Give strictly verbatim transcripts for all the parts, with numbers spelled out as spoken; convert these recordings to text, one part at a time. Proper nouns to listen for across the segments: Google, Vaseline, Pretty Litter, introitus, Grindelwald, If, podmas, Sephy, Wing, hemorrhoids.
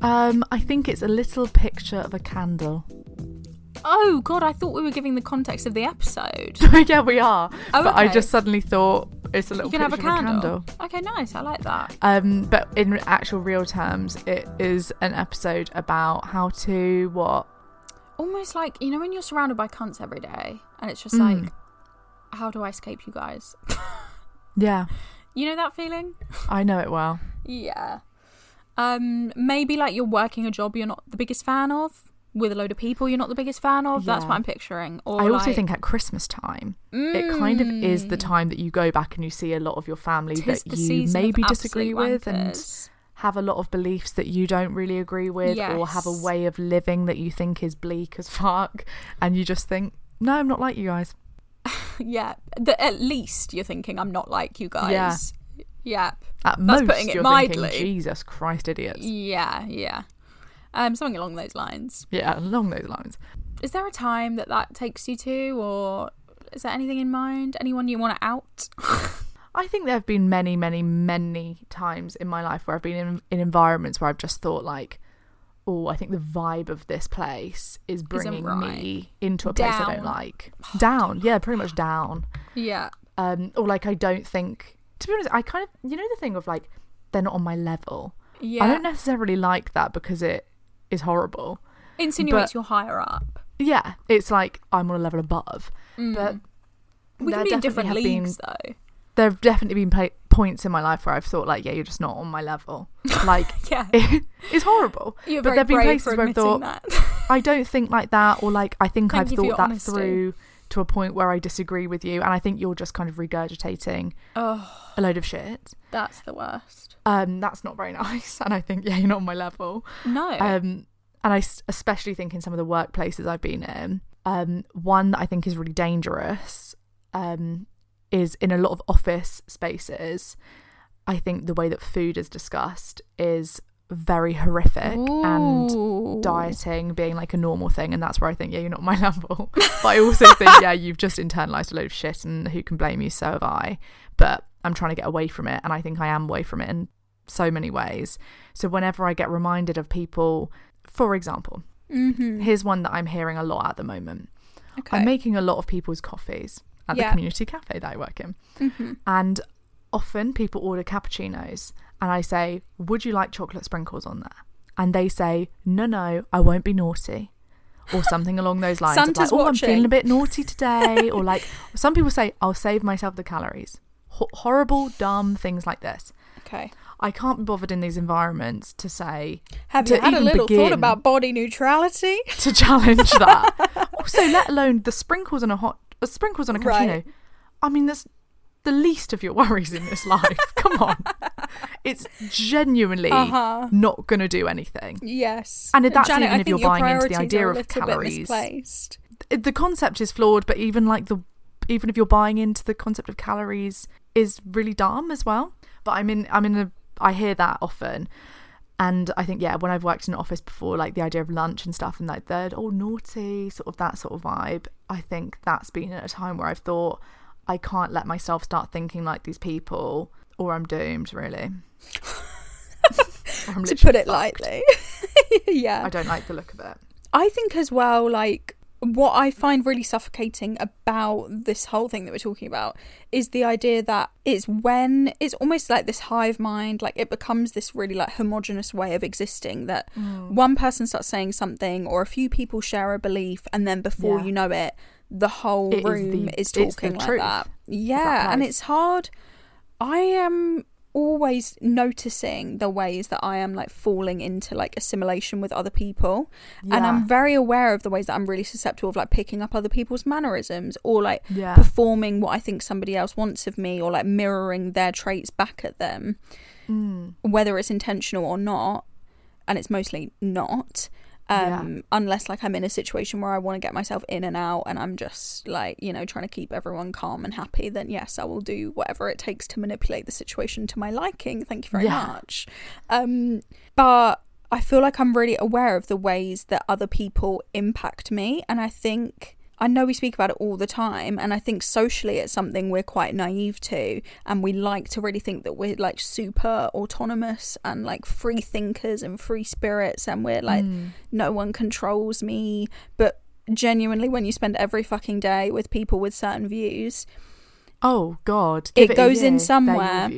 Um, I think it's a little picture of a candle. Oh, God, I thought we were giving the context of the episode. Yeah, we are. Oh, but okay. I just suddenly thought it's a little picture of a candle. Okay, nice. I like that. Um, but in actual real terms, it is an episode about how to, what? Almost like, you know, when you're surrounded by cunts every day and it's just mm. like, how do I escape you guys? Yeah. You know that feeling? I know it well. Yeah. Um, maybe like you're working a job you're not the biggest fan of, with a load of people you're not the biggest fan of. Yeah. That's what I'm picturing. Or I also like... think at Christmas time, mm. it kind of is the time that you go back and you see a lot of your family Tis that you maybe disagree with wankers. And have a lot of beliefs that you don't really agree with, yes. or have a way of living that you think is bleak as fuck, and you just think, no, I'm not like you guys. Yeah, the, at least you're thinking, I'm not like you guys. Yeah. Yeah, at that's most putting it you're mildly. Thinking, Jesus Christ, idiots. Yeah, yeah, um, something along those lines. Yeah, along those lines. Is there a time that that takes you to, or is there anything in mind? Anyone you want to out? I think there have been many, many, many times in my life where I've been in, in environments where I've just thought like, oh, I think the vibe of this place is bringing right? me into a place down. I don't like. Oh, down, yeah, pretty much down. Yeah. Um, or like I don't think. To be honest, I kind of, you know the thing of like, they're not on my level. Yeah. I don't necessarily like that because it is horrible. Insinuates you're higher up. Yeah. It's like, I'm on a level above. Mm. But we can be in different leagues been, though. There have definitely been play- points in my life where I've thought like, yeah, you're just not on my level. Like, yeah. it, it's horrible. You're but there have been places where I've thought, that. I don't think like that, or like, I think Thank I've thought that honesty. Through... to a point where I disagree with you, and I think you're just kind of regurgitating oh, a load of shit. That's the worst. Um, that's not very nice, and I think, yeah, you're not on my level. No. Um, and I especially think in some of the workplaces I've been in, um, one that I think is really dangerous um, is in a lot of office spaces, I think the way that food is discussed is very horrific. Ooh. And dieting being like a normal thing, and that's where I think, yeah, you're not my level. But I also think, yeah, you've just internalized a load of shit, and who can blame you? So have I. But I'm trying to get away from it, and I think I am away from it in so many ways. So whenever I get reminded of people, for example, mm-hmm. here's one that I'm hearing a lot at the moment. Okay. I'm making a lot of people's coffees at yeah. the community cafe that I work in, mm-hmm. and often people order cappuccinos, and I say, would you like chocolate sprinkles on there? And they say, no, no, I won't be naughty. Or something along those lines. Santa's like, oh, watching. I'm feeling a bit naughty today. Or like, some people say, I'll save myself the calories. Ho- horrible, dumb things like this. Okay. I can't be bothered in these environments to say... Have you had a little thought about body neutrality? To challenge that. Also, let alone the sprinkles on a hot... Uh, sprinkles on a cappuccino. Right. I mean, there's... the least of your worries in this life. Come on. It's genuinely uh-huh. not going to do anything. Yes. And that's Janet, even if you're buying into the idea of calories. The concept is flawed, but even like the even if you're buying into the concept of calories is really dumb as well. But I'm in I'm in a I hear that often. And I think, yeah, when I've worked in an office before, like the idea of lunch and stuff and like they're all naughty, sort of that sort of vibe. I think that's been at a time where I've thought I can't let myself start thinking like these people, or I'm doomed, really. I'm to put it fucked. Lightly. Yeah. I don't like the look of it. I think as well, like, what I find really suffocating about this whole thing that we're talking about is the idea that it's when it's almost like this hive mind, like it becomes this really like homogenous way of existing that mm. one person starts saying something or a few people share a belief, and then before yeah. you know it, the whole it room is, the, is talking like truth. That. Yeah, that nice? And it's hard. I am always noticing the ways that I am like falling into like assimilation with other people yeah. and I'm very aware of the ways that I'm really susceptible of like picking up other people's mannerisms or like yeah. performing what I think somebody else wants of me or like mirroring their traits back at them mm. whether it's intentional or not, and it's mostly not um yeah. unless like I'm in a situation where I want to get myself in and out and I'm just like, you know, trying to keep everyone calm and happy, then yes, I will do whatever it takes to manipulate the situation to my liking, thank you very yeah. much um but I feel like I'm really aware of the ways that other people impact me, and I think I know we speak about it all the time, and I think socially it's something we're quite naive to, and we like to really think that we're like super autonomous and like free thinkers and free spirits and we're like mm. no one controls me, but genuinely when you spend every fucking day with people with certain views, oh god, it, it goes in somewhere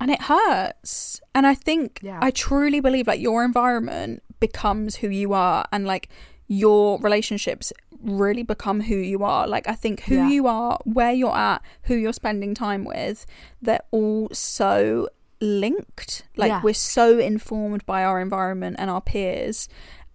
and it hurts. And I think yeah. I truly believe like your environment becomes who you are, and like your relationships really become who you are. Like I think who yeah. you are, where you're at, who you're spending time with, they're all so linked. Like yeah. we're so informed by our environment and our peers,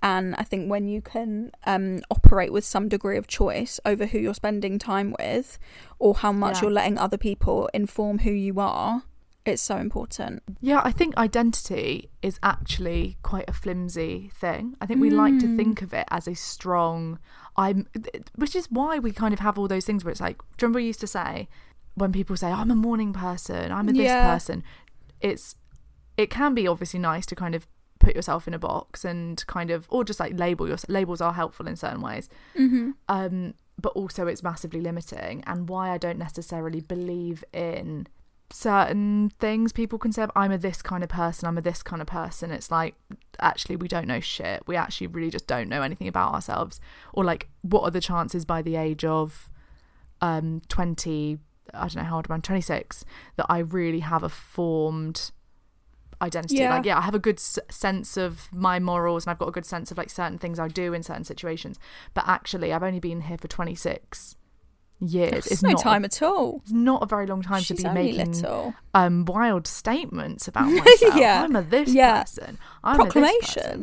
and I think when you can um operate with some degree of choice over who you're spending time with or how much yeah. you're letting other people inform who you are, it's so important. Yeah, I think identity is actually quite a flimsy thing. I think we mm. like to think of it as a strong, I'm, which is why we kind of have all those things where it's like, do you remember we used to say, when people say, I'm a morning person, I'm a this yeah. person, it's, it can be obviously nice to kind of put yourself in a box and kind of, or just like label your, labels are helpful in certain ways. Mm-hmm. Um, but also it's massively limiting, and why I don't necessarily believe in certain things people can say. I'm a this kind of person, I'm a this kind of person. It's like, actually we don't know shit, we actually really just don't know anything about ourselves. Or like, what are the chances by the age of um twenty, I don't know how old I'm, twenty-six, that I really have a formed identity? Yeah. Like yeah I have a good s- sense of my morals, and I've got a good sense of like certain things I do in certain situations, but actually I've only been here for twenty-six years. That's it's no not time at all. It's not a very long time. She's to be making little. um wild statements about myself. yeah. I'm a this yeah. person. I'm proclamations. A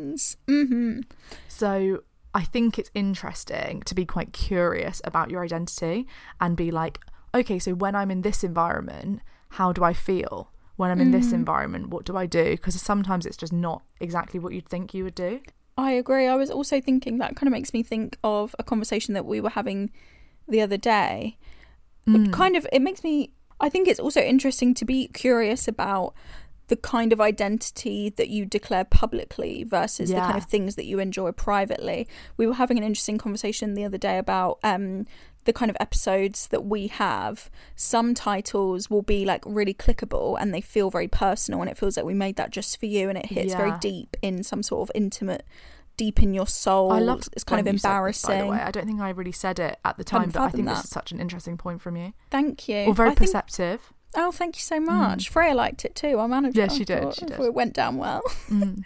this person. Mm-hmm. So I think it's interesting to be quite curious about your identity and be like, okay, so when I'm in this environment, how do I feel? When I'm in mm-hmm. this environment, what do I do? Because sometimes it's just not exactly what you'd think you would do. I agree. I was also thinking that kind of makes me think of a conversation that we were having the other day. mm. It kind of, it makes me, I think it's also interesting to be curious about the kind of identity that you declare publicly versus yeah. the kind of things that you enjoy privately. We were having an interesting conversation the other day about um the kind of episodes that we have. Some titles will be like really clickable and they feel very personal, and it feels like we made that just for you, and it hits yeah. very deep in some sort of intimate, deep in your soul. I love it's kind of embarrassing this, by the way. I don't think I really said it at the time, but I think that. This is such an interesting point from you. Thank you. Or very I perceptive think... oh thank you so much. mm. Freya liked it too, our manager. Yeah, she did, she did. It went down well. mm.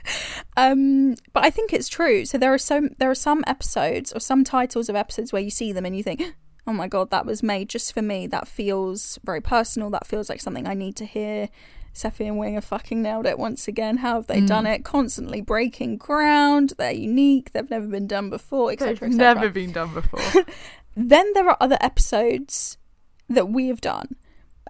Um but I think it's true. So there are some there are some episodes or some titles of episodes where you see them and you think, oh my god, that was made just for me, that feels very personal, that feels like something I need to hear. Sephy and Wing have fucking nailed it once again. How have they mm. done it? Constantly breaking ground. They're unique. They've never been done before, et cetera, et cetera. They've never been done before. Then there are other episodes that we have done.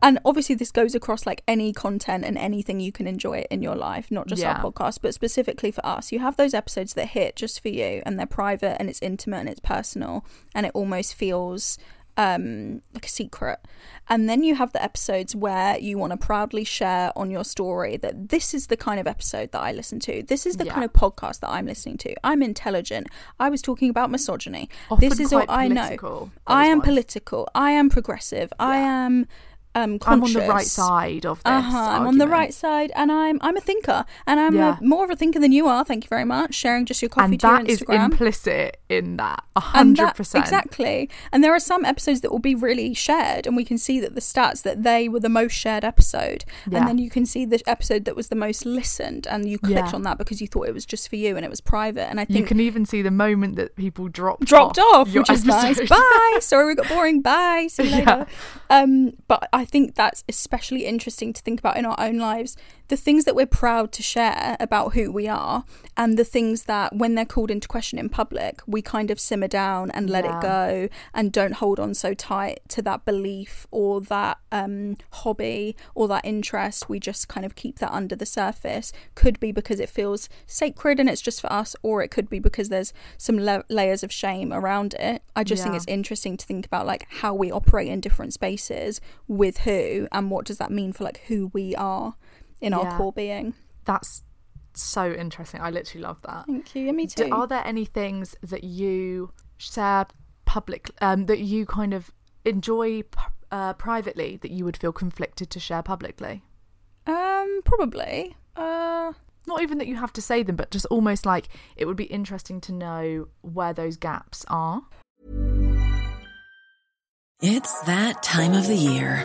And obviously this goes across like any content and anything you can enjoy in your life, not just yeah. our podcast, but specifically for us. You have those episodes that hit just for you, and they're private and it's intimate and it's personal, and it almost feels... Um, like a secret. And then you have the episodes where you want to proudly share on your story that this is the kind of episode that I listen to, this is the yeah. kind of podcast that I'm listening to, I'm intelligent, I was talking about misogyny, often this is all I know, I am ones. Political, I am progressive, yeah. I am um conscious. I'm on the right side of this uh-huh, I'm on the right side, and I'm I'm a thinker, and I'm yeah. a, more of a thinker than you are, thank you very much, sharing just your coffee and to that your Instagram. Is implicit in that. one hundred percent. Exactly. And there are some episodes that will be really shared, and we can see that the stats that they were the most shared episode. Yeah. And then you can see the episode that was the most listened, and you clicked yeah. on that because you thought it was just for you and it was private. And I think you can even see the moment that people dropped dropped off, off which is nice. Bye. Sorry, we got boring. Bye. See you later. Yeah. Um, but I think that's especially interesting to think about in our own lives. The things that we're proud to share about who we are, and the things that when they're called into question in public, we kind of simmer down and let yeah. it go and don't hold on so tight to that belief or that um, hobby or that interest. We just kind of keep that under the surface. Could be because it feels sacred and it's just for us, or it could be because there's some la- layers of shame around it. I just yeah. think it's interesting to think about like how we operate in different spaces with who, and what does that mean for like who we are in yeah. our core being. That's so interesting. I literally love that. Thank you. Yeah, me too. Do, are there any things that you share public um that you kind of enjoy uh, privately that you would feel conflicted to share publicly? Um probably uh not even that you have to say them, but just almost like it would be interesting to know where those gaps are. It's that time of the year.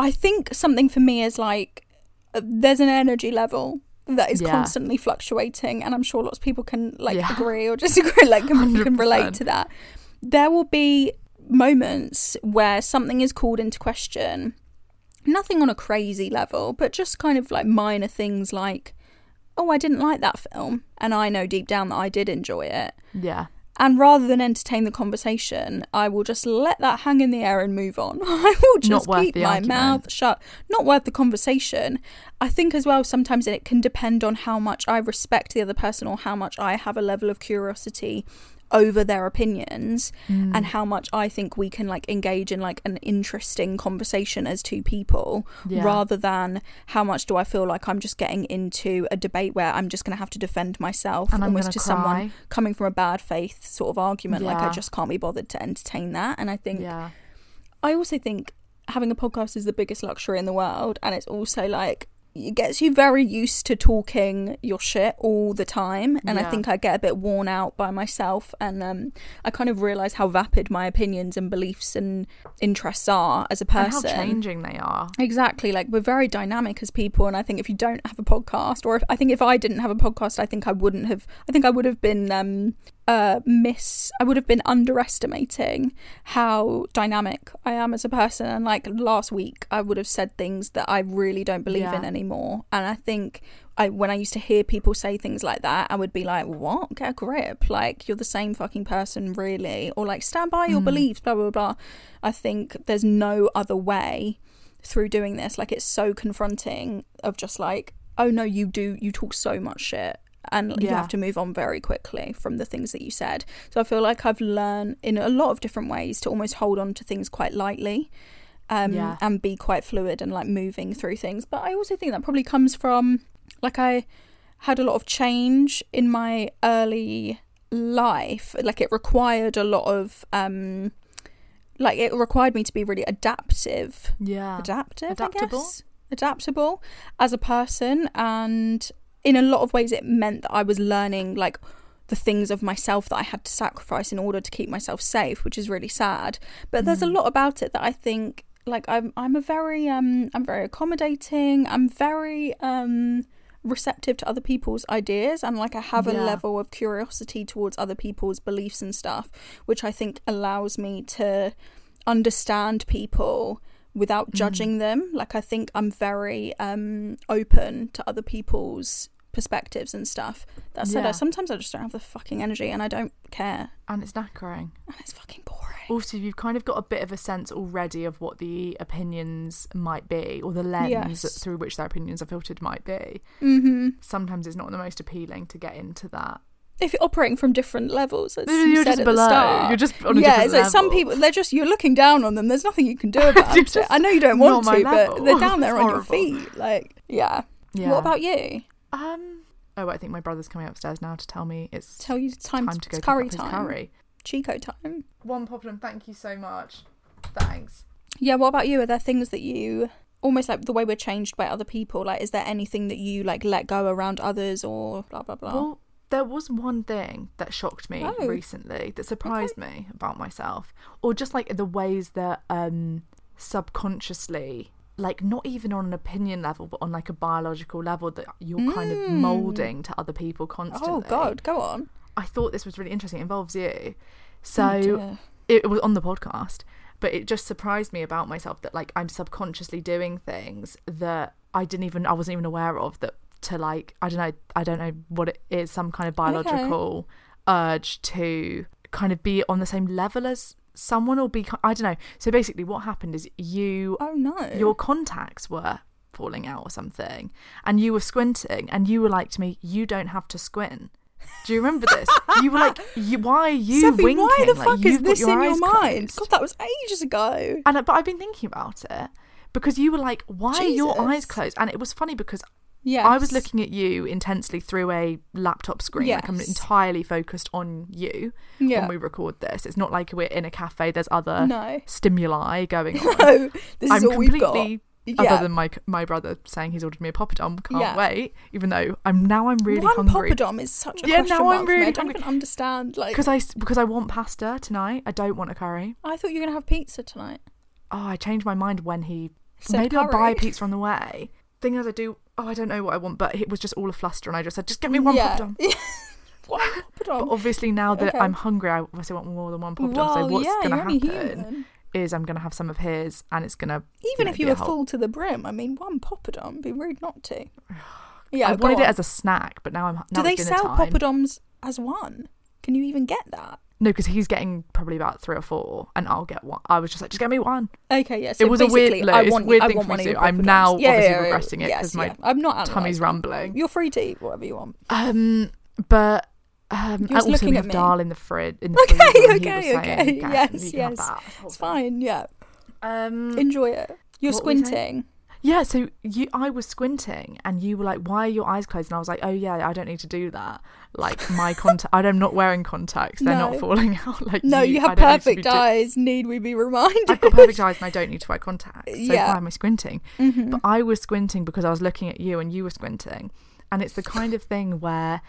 I think something for me is like, uh, there's an energy level that is yeah. constantly fluctuating, and I'm sure lots of people can like yeah. agree or disagree, like can, can relate to that. There will be moments where something is called into question, nothing on a crazy level, but just kind of like minor things like, oh, I didn't like that film, and I know deep down that I did enjoy it. Yeah. And rather than entertain the conversation, I will just let that hang in the air and move on. I will just keep my argument. mouth shut. Not worth the conversation. I think as well, sometimes it can depend on how much I respect the other person or how much I have a level of curiosity over their opinions mm. and how much I think we can like engage in like an interesting conversation as two people yeah. rather than how much do I feel like I'm just getting into a debate where I'm just going to have to defend myself and almost to cry. Someone coming from a bad faith sort of argument yeah. like I just can't be bothered to entertain that. And I think yeah. I also think having a podcast is the biggest luxury in the world, and it's also like it gets you very used to talking your shit all the time, and yeah. I think I get a bit worn out by myself, and um, I kind of realise how vapid my opinions and beliefs and interests are as a person, and how changing they are. Exactly, like we're very dynamic as people, and I think if you don't have a podcast, or if, I think if I didn't have a podcast, I think I wouldn't have I think I would have been um, uh, miss I would have been underestimating how dynamic I am as a person, and like last week I would have said things that I really don't believe yeah. in anymore. More. And I think I when I used to hear people say things like that, I would be like, what? Get a grip, like you're the same fucking person really, or like stand by your mm. beliefs, blah blah blah. I think there's no other way through doing this. Like it's so confronting of just like, oh no, you do you talk so much shit, and yeah. you have to move on very quickly from the things that you said. So I feel like I've learned in a lot of different ways to almost hold on to things quite lightly. Um, yeah. and be quite fluid and like moving through things. But I also think that probably comes from like I had a lot of change in my early life. Like, it required a lot of um like it required me to be really adaptive yeah adaptive adaptable I guess. adaptable as a person, and in a lot of ways it meant that I was learning like the things of myself that I had to sacrifice in order to keep myself safe, which is really sad. But mm. there's a lot about it that I think, like, I'm I'm a very um I'm very accommodating, I'm very um receptive to other people's ideas, and like I have yeah. a level of curiosity towards other people's beliefs and stuff, which I think allows me to understand people without judging mm. them. Like, I think I'm very um open to other people's perspectives and stuff. That said, yeah. I, sometimes I just don't have the fucking energy, and I don't care, and it's knackering, and it's fucking boring. Also, you've kind of got a bit of a sense already of what the opinions might be, or the lens yes. through which their opinions are filtered might be. Mm-hmm. Sometimes it's not the most appealing to get into that. If you're operating from different levels, as you're you said just at below. The start. You're just on a yeah, different it's like level. Some people, they're just, you're looking down on them. There's nothing you can do about it. I know you don't want to, level. But they're down there on your feet. Like, yeah. yeah. What about you? Um. Oh, I think my brother's coming upstairs now to tell me it's tell you time, time to go curry time. Curry. Chico time. One problem. Thank you so much. Thanks. Yeah. What about you? Are there things that you almost like the way we're changed by other people? Like, is there anything that you like let go around others or blah blah blah? Well, there was one thing that shocked me oh. recently that surprised okay. me about myself, or just like the ways that um subconsciously, like not even on an opinion level, but on like a biological level, that you're mm. kind of moulding to other people constantly. Oh God, go on. I thought this was really interesting. It involves you. So oh it, it was on the podcast, but it just surprised me about myself that like I'm subconsciously doing things that I didn't even, I wasn't even aware of, that to like, I don't know, I don't know what it is, some kind of biological okay. urge to kind of be on the same level as someone will be, I don't know. So basically what happened is you oh no your contacts were falling out or something, and you were squinting, and you were like to me, you don't have to squint. Do you remember this? You were like, you, why are you Sephy, winking? Why the fuck like, is this your in your mind? Closed. God, that was ages ago. And but I've been thinking about it, because you were like, why Jesus. are your eyes closed? And it was funny because yes. I was looking at you intensely through a laptop screen. Yes. Like I'm entirely focused on you yeah. when we record this. It's not like we're in a cafe. There's other no. stimuli going on. No, this I'm is all completely, we've got. Yeah. Other than my my brother saying he's ordered me a poppadom, can't yeah. wait. Even though I'm now I'm really One hungry. Poppadom is such a yeah. question now mark I'm really I don't even understand, like because I because I want pasta tonight. I don't want a curry. I thought you were gonna have pizza tonight. Oh, I changed my mind when he said maybe curry. I'll buy pizza on the way. Thing is, I do. Oh, I don't know what I want, but it was just all a fluster, and I just said, just get me one yeah. poppadom. One poppadom. But obviously, now that okay. I'm hungry, I obviously want more than one poppadom. Well, so what's yeah, gonna happen is I'm gonna have some of his, and it's gonna even you know, if you were whole... full to the brim. I mean, one poppadom would be rude not to. Yeah, I wanted on. it as a snack, but now I'm. Now do it's they sell time. poppadoms as one? Can you even get that? No, because he's getting probably about three or four, and I'll get one. I was just like, just get me one. Okay, yeah. So it was a weird, like, I want, weird I thing for me to do. I'm now yeah, obviously yeah, yeah, regretting it because yes, my yeah. I'm not tummy's rumbling. You're free to eat whatever you want. Um, but um, I also looking have dal in the fridge. In the okay, okay, okay. Yes, yes. It's fine. Yeah. Um, enjoy it. You're squinting. Yeah, so you, I was squinting, and you were like, "Why are your eyes closed?" And I was like, "Oh yeah, I don't need to do that. Like my contact, I'm not wearing contacts; they're no. not falling out." Like no, you, you have perfect need eyes. Do- need we be reminded? I've got perfect eyes, and I don't need to wear contacts. So yeah. why am I squinting? Mm-hmm. But I was squinting because I was looking at you, and you were squinting, and it's the kind of thing where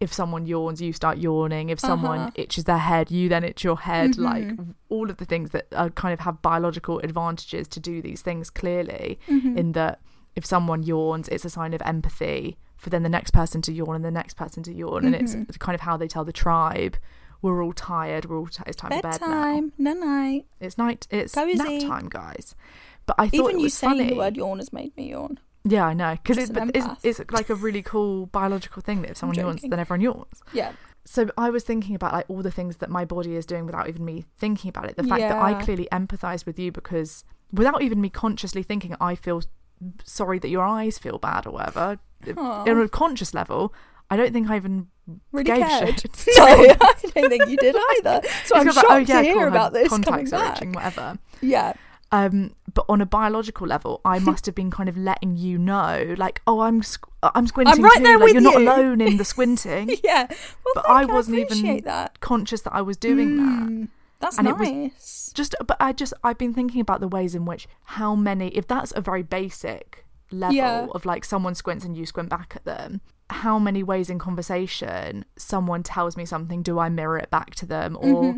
if someone yawns, you start yawning. If someone uh-huh. itches their head, you then itch your head. Mm-hmm. Like all of the things that are kind of have biological advantages to do these things clearly, mm-hmm. in that if someone yawns, it's a sign of empathy for then the next person to yawn and the next person to yawn. Mm-hmm. And it's kind of how they tell the tribe, we're all tired, we're all t- it's time Bedtime, for bed now. Bedtime, night-night. It's night, it's Cozy. Nap time, guys. But I thought Even it was you saying funny. The word yawn has made me yawn. Yeah, I know, because it's, it's, it's like a really cool biological thing that if someone yawns, then everyone yawns. Yeah. So I was thinking about like all the things that my body is doing without even me thinking about it. The fact yeah. that I clearly empathise with you because without even me consciously thinking, I feel sorry that your eyes feel bad or whatever. Aww. On a conscious level, I don't think I even really gave cared. Shit. No, I don't think you did either. So I'm shocked like, oh, yeah, to hear about this coming back. Contacts are itching, whatever. Yeah. Um, but on a biological level, I must have been kind of letting you know, like, oh, I'm squ- I'm squinting I'm right too. There like, with you're you. Not alone in the squinting. Yeah, well, but I wasn't even that. conscious that I was doing mm, that. That's and nice. It was just, but I just I've been thinking about the ways in which how many, if that's a very basic level yeah. of like someone squints and you squint back at them. How many ways in conversation someone tells me something, do I mirror it back to them, or mm-hmm.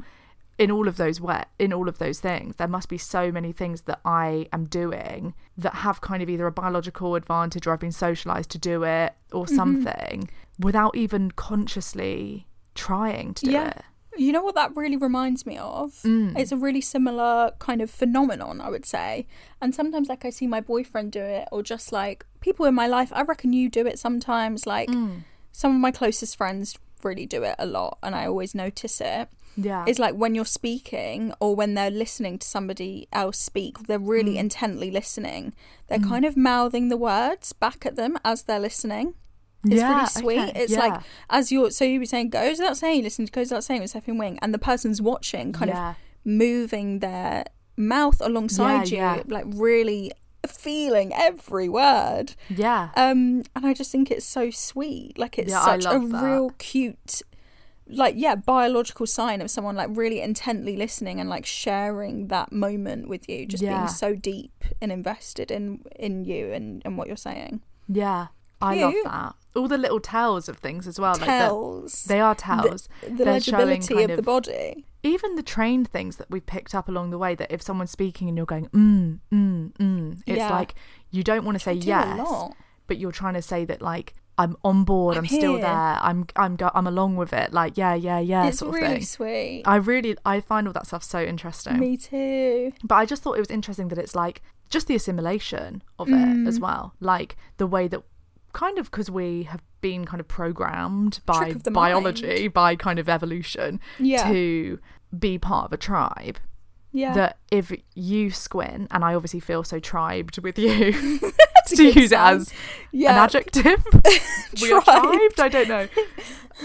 in all of those wet in all of those things, there must be so many things that I am doing that have kind of either a biological advantage or I've been socialized to do it or something mm-hmm. without even consciously trying to do yeah. it. You know what that really reminds me of? Mm. It's a really similar kind of phenomenon, I would say. And sometimes, like, I see my boyfriend do it, or just, like, people in my life, I reckon you do it sometimes. Like, mm. some of my closest friends really do it a lot, and I always notice it. Yeah. It's like when you're speaking or when they're listening to somebody else speak, they're really mm. intently listening. They're mm. kind of mouthing the words back at them as they're listening. It's yeah, really sweet. Okay. It's yeah. like, as you're, so you were saying, goes without saying, listen to goes without saying with Sephy and Wing, and the person's watching, kind yeah. of moving their mouth alongside yeah, you, yeah. like really feeling every word. Yeah. Um, and I just think it's so sweet. Like, it's yeah, such a that. real cute, like, yeah, biological sign of someone like really intently listening and like sharing that moment with you, just yeah. being so deep and invested in, in you and, and what you're saying. Yeah. I Cute. love that. All the little tells of things as well. Tells. Like the, they are tells. The, the legibility of, of the body. Even the trained things that we've picked up along the way, that if someone's speaking and you're going, mm, mm, mm, it's yeah. like you don't want to say yes, but you're trying to say that, like, I'm on board, I'm, I'm still there, I'm I'm go- I'm along with it, like, yeah, yeah, yeah, it's sort of really thing. sweet. I really, I find all that stuff so interesting. Me too. But I just thought it was interesting that it's like just the assimilation of mm. it as well. Like the way that, kind of, because we have been kind of programmed by biology, mind. by kind of evolution yeah. to be part of a tribe. Yeah. That if you squint, and I obviously feel so tribed with you, to use it as yeah. an adjective. We are tribed, I don't know.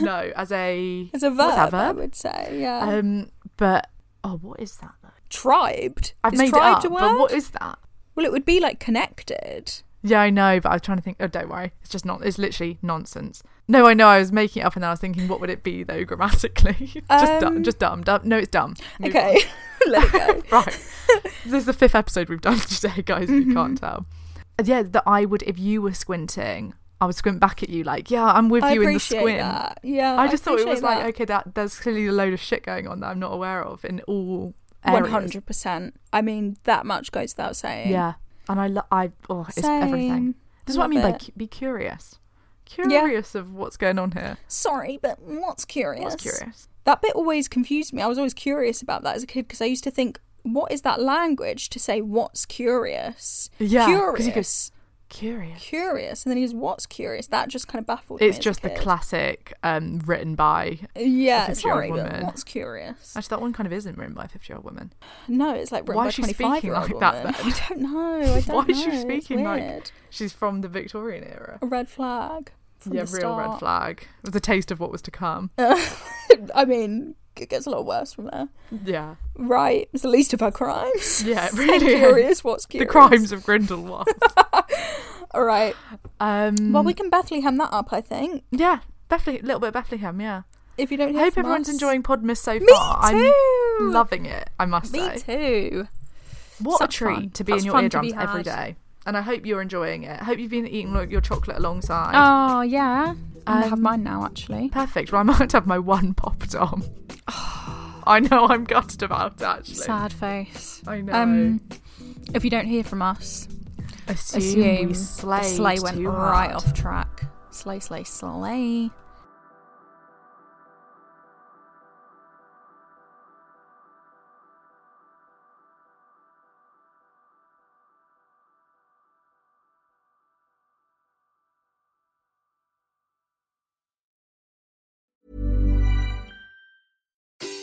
No, as a... As a verb, what's that verb? I would say, yeah. Um, but, oh, what is that though? Tribed? I've is made it up, but what is that? Well, it would be like connected. Yeah, I know, but I was trying to think, oh, don't worry. It's just not, it's literally nonsense. No, I know, I was making it up and then I was thinking, what would it be though, grammatically? just um, dumb, just dumb, dumb. No, it's dumb. Move okay, let it go. Right. This is the fifth episode we've done today, guys, mm-hmm. if you can't tell. Yeah, that I would, if you were squinting, I would squint back at you like, yeah, I'm with I you in the squint. That. Yeah, I just I thought it was that. like, okay, that there's clearly a load of shit going on that I'm not aware of in all areas. one hundred percent. I mean, that much goes without saying. Yeah. And I, lo- I oh, it's Same. everything. This is Love what I mean by cu- be curious. Curious yeah. of what's going on here. Sorry, but what's curious? What's curious? That bit always confused me. I was always curious about that as a kid because I used to think, what is that language to say what's curious? Yeah, curious. He goes, curious. Curious. And then he goes, what's curious? That just kind of baffled it's me. It's just the classic um, written by yeah, a sorry, but woman. What's curious? Actually, that one kind of isn't written by a fifty-year-old woman. No, it's like written Why by a twenty-five-year-old woman. Why is she speaking like woman. that then? I don't know. I don't Why know. Is she speaking like she's from the Victorian era? A red flag. From yeah, the real start. Red flag. It was a taste of what was to come. I mean, it gets a lot worse from there. Yeah. Right. It's the least of her crimes. Yeah, it really is. Curious, what's curious? The crimes of Grindelwald. All right. Um, well, we can Bethlehem that up, I think. Yeah, Bethlehem, a little bit of Bethlehem, yeah. If you don't hear I hope everyone's us. enjoying Podmas so Me far. Me too! I'm loving it, I must Me say. Me too. What Such a treat fun. to be That's in your eardrums every day. And I hope you're enjoying it. I hope you've been eating your chocolate alongside. Oh, yeah. I um, have mine now, actually. Perfect. Well, I might have my one popped on. I know, I'm gutted about it, actually. Sad face. I know. Um, if you don't hear from us, assume, assume we slay. Slay went too right hard. Off track. Slay, slay, slay.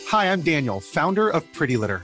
Hi, I'm Daniel, founder of Pretty Litter.